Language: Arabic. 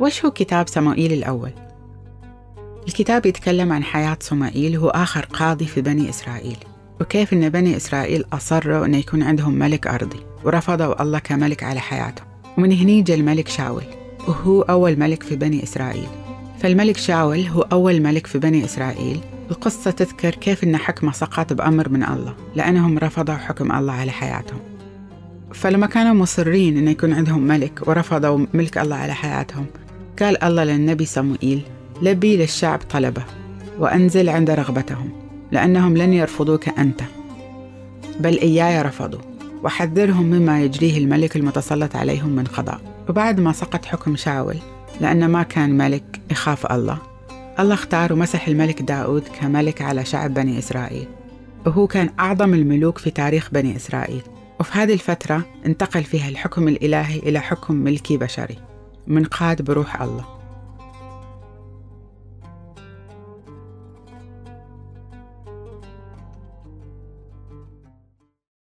وش هو كتاب صموئيل الأول؟ الكتاب يتكلم عن حياة صموئيل، هو آخر قاضي في بني إسرائيل، وكيف أن بني إسرائيل أصروا أن يكون عندهم ملك أرضي ورفضوا الله كملك على حياتهم. ومن هنا يجي الملك شاول، وهو أول ملك في بني إسرائيل. فالملك شاول هو أول ملك في بني إسرائيل. القصة تذكر كيف أن حكمه سقط بأمر من الله لأنهم رفضوا حكم الله على حياتهم. فلما كانوا مصرين أن يكون عندهم ملك ورفضوا ملك الله على حياتهم، قال الله للنبي صموئيل: لبي للشعب طلبه وأنزل عند رغبتهم، لأنهم لن يرفضوك أنت بل إياي رفضوا، وحذرهم مما يجريه الملك المتسلط عليهم من قضاء. وبعد ما سقط حكم شاول لأنه ما كان ملك يخاف الله اختار ومسح الملك داود كملك على شعب بني إسرائيل، وهو كان أعظم الملوك في تاريخ بني إسرائيل. وفي هذه الفترة انتقل فيها الحكم الإلهي إلى حكم ملكي بشري منقاد بروح الله.